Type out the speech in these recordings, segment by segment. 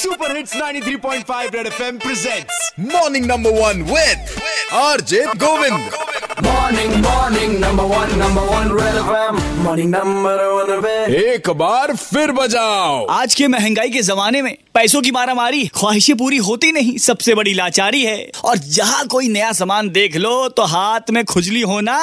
Super hits 93.5 red FM presents morning number one with RJ Govind. एक बार फिर बजाओ। आज के महंगाई के जमाने में पैसों की मारामारी, ख्वाहिशें पूरी होती नहीं सबसे बड़ी लाचारी है। और जहाँ कोई नया सामान देख लो तो हाथ में खुजली होना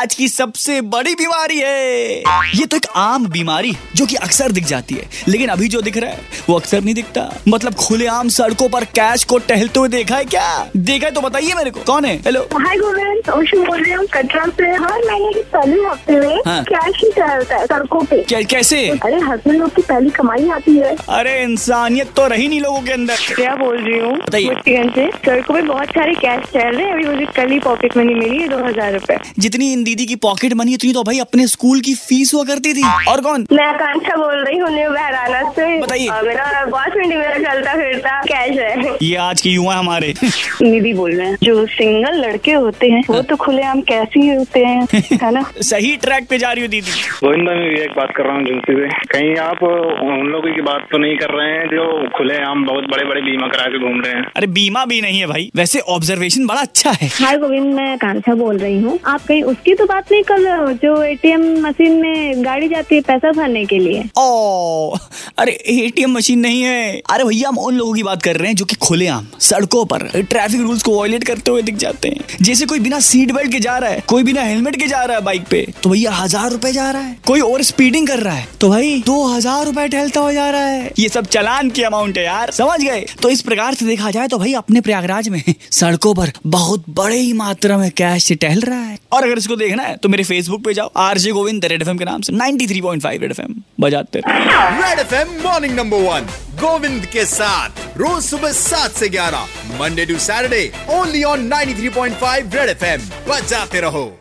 आज की सबसे बड़ी बीमारी है। ये तो एक आम बीमारी जो कि अक्सर दिख जाती है, लेकिन अभी जो दिख रहा है वो अक्सर नहीं दिखता। मतलब खुलेआम सड़कों पर कैश को टहलते हुए देखा है क्या? देखा है तो बताइए मेरे को, कौन है? हेलो, हाय गोविंद, ओशु बोल रही हूँ कटरा से। हर महीने पहले हफ्ते में कैश ही टहलता है सड़कों पे। कैसे? अरे हस्बैंड लोग की पहली कमाई आती है। अरे इंसान तो रही नहीं लोगों के अंदर। क्या बोल रही हूँ से सड़कों में बहुत सारे कैश चल रहे हैं। अभी मुझे कल ही पॉकेट मनी मिली है 2000 रूपए। जितनी इन दीदी की पॉकेट मनी उतनी तो भाई अपने स्कूल की फीस हुआ करती थी। और कौन? मैं आकांक्षा बोल रही हूँ बहराना से। बताइए। मेरा बॉयफ्रेंड मेरा चलता फिरता कैश है। ये आज की युवा हमारे दीदी बोल रहे हैं। जो सिंगल लड़के होते हैं वो तो खुलेआम कैश ही होते हैं, है ना? सही ट्रैक पे जा रही हो दीदी। गोविंदा मैं भी एक बात कर रहा हूँ झुमसी से। कहीं आप उन लोगों की बात तो नहीं कर रहे हैं जो खुले आम बहुत बड़े बड़े बीमा करा के घूम रहे हैं? अरे बीमा भी नहीं है भाई। वैसे ऑब्जर्वेशन बड़ा अच्छा है। हाय गोविंद, मैं आकांक्षा बोल रही हूँ। आप कहीं उसकी तो बात नहीं कर रहे हो जो एटीएम मशीन में गाड़ी जाती है पैसा भरने के लिए? ओ अरे एटीएम मशीन नहीं है। अरे भैया हम उन लोगों की बात कर रहे हैं जो कि खुले आम सड़कों पर ट्रैफिक रूल्स को वॉयलेट करते हुए दिख जाते हैं। जैसे कोई बिना सीट बेल्ट के जा रहा है, कोई बिना हेलमेट के जा रहा है बाइक पे तो भैया 1000 रूपए जा रहा है। कोई ओवर स्पीडिंग कर रहा है तो भाई 2000 रूपए टहलता हुआ जा रहा है। ये सब चालान की अमाउंट है यार, समझ गए? तो इस प्रकार से देखा जाए तो भाई अपने प्रयागराज में सड़कों पर बहुत बड़े ही मात्रा में कैश टहल रहा है। और अगर इसको देखना है तो मेरे फेसबुक पे जाओ, आरजे गोविंद रेड एफएम के नाम से। 93.5 रेड एफएम बजाते रहो। Red FM morning number one Govind के साथ रोज सुबह 7 से 11 Monday to Saturday only on 93.5 red FM. बजाते रहो।